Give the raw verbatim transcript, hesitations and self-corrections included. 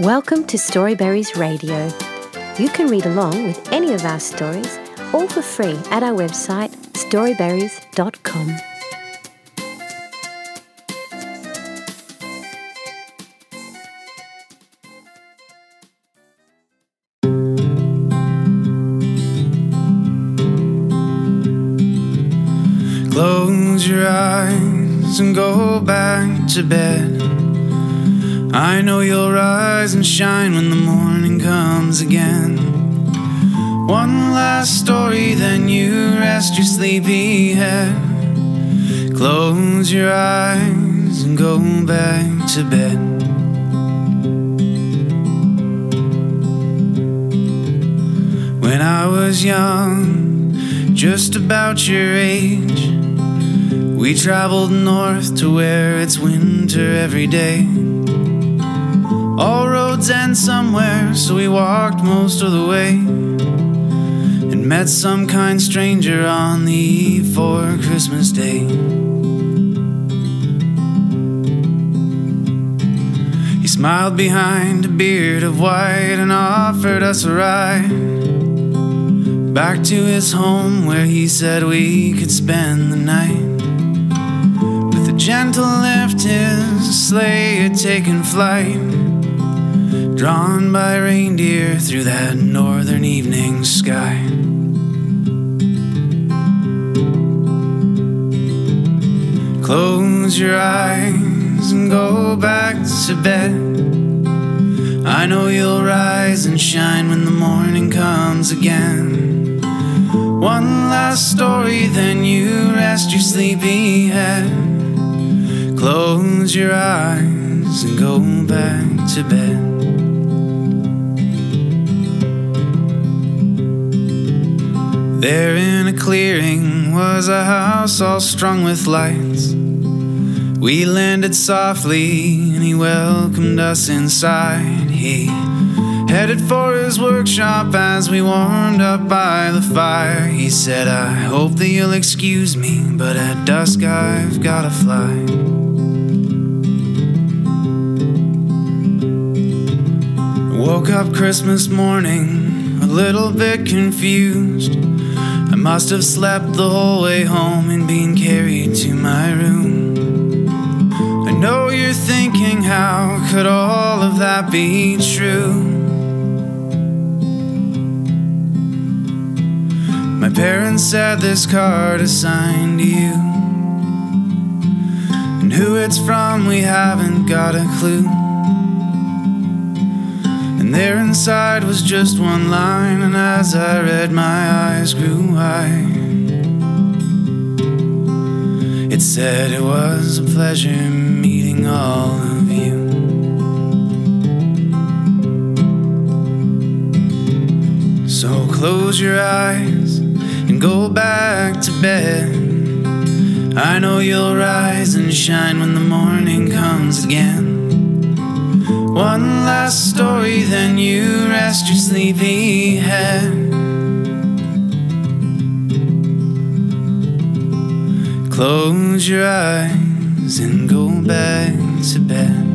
Welcome to Storyberries Radio. You can read along with any of our stories, all for free, at our website, storyberries dot com. Close your eyes and go back to bed. I know you'll rise and shine when the morning comes again. One last story, then you rest your sleepy head. Close your eyes and go back to bed. When I was young, just about your age, we traveled north to where it's winter every day. All roads end somewhere, so we walked most of the way and met some kind stranger on the eve for Christmas Day. He smiled behind a beard of white and offered us a ride back to his home, where he said we could spend the night. Gentle lift, his sleigh had taken flight, drawn by reindeer through that northern evening sky. Close your eyes and go back to bed. I know you'll rise and shine when the morning comes again. One last story, then you rest your sleepy head. Close your eyes and go back to bed. There in a clearing was a house all strung with lights. We landed softly and he welcomed us inside. He headed for his workshop as we warmed up by the fire. He said, "I hope that you'll excuse me, but at dusk I've gotta fly." Woke up Christmas morning, a little bit confused. I must have slept the whole way home and been carried to my room. I know you're thinking, how could all of that be true? My parents said this card is signed to you, and who it's from we haven't got a clue. And there inside was just one line, and as I read, my eyes grew wide. It said, "It was a pleasure meeting all of you." So close your eyes and go back to bed. I know you'll rise and shine when the morning comes again. One last story, then you rest your sleepy head. Close your eyes and go back to bed.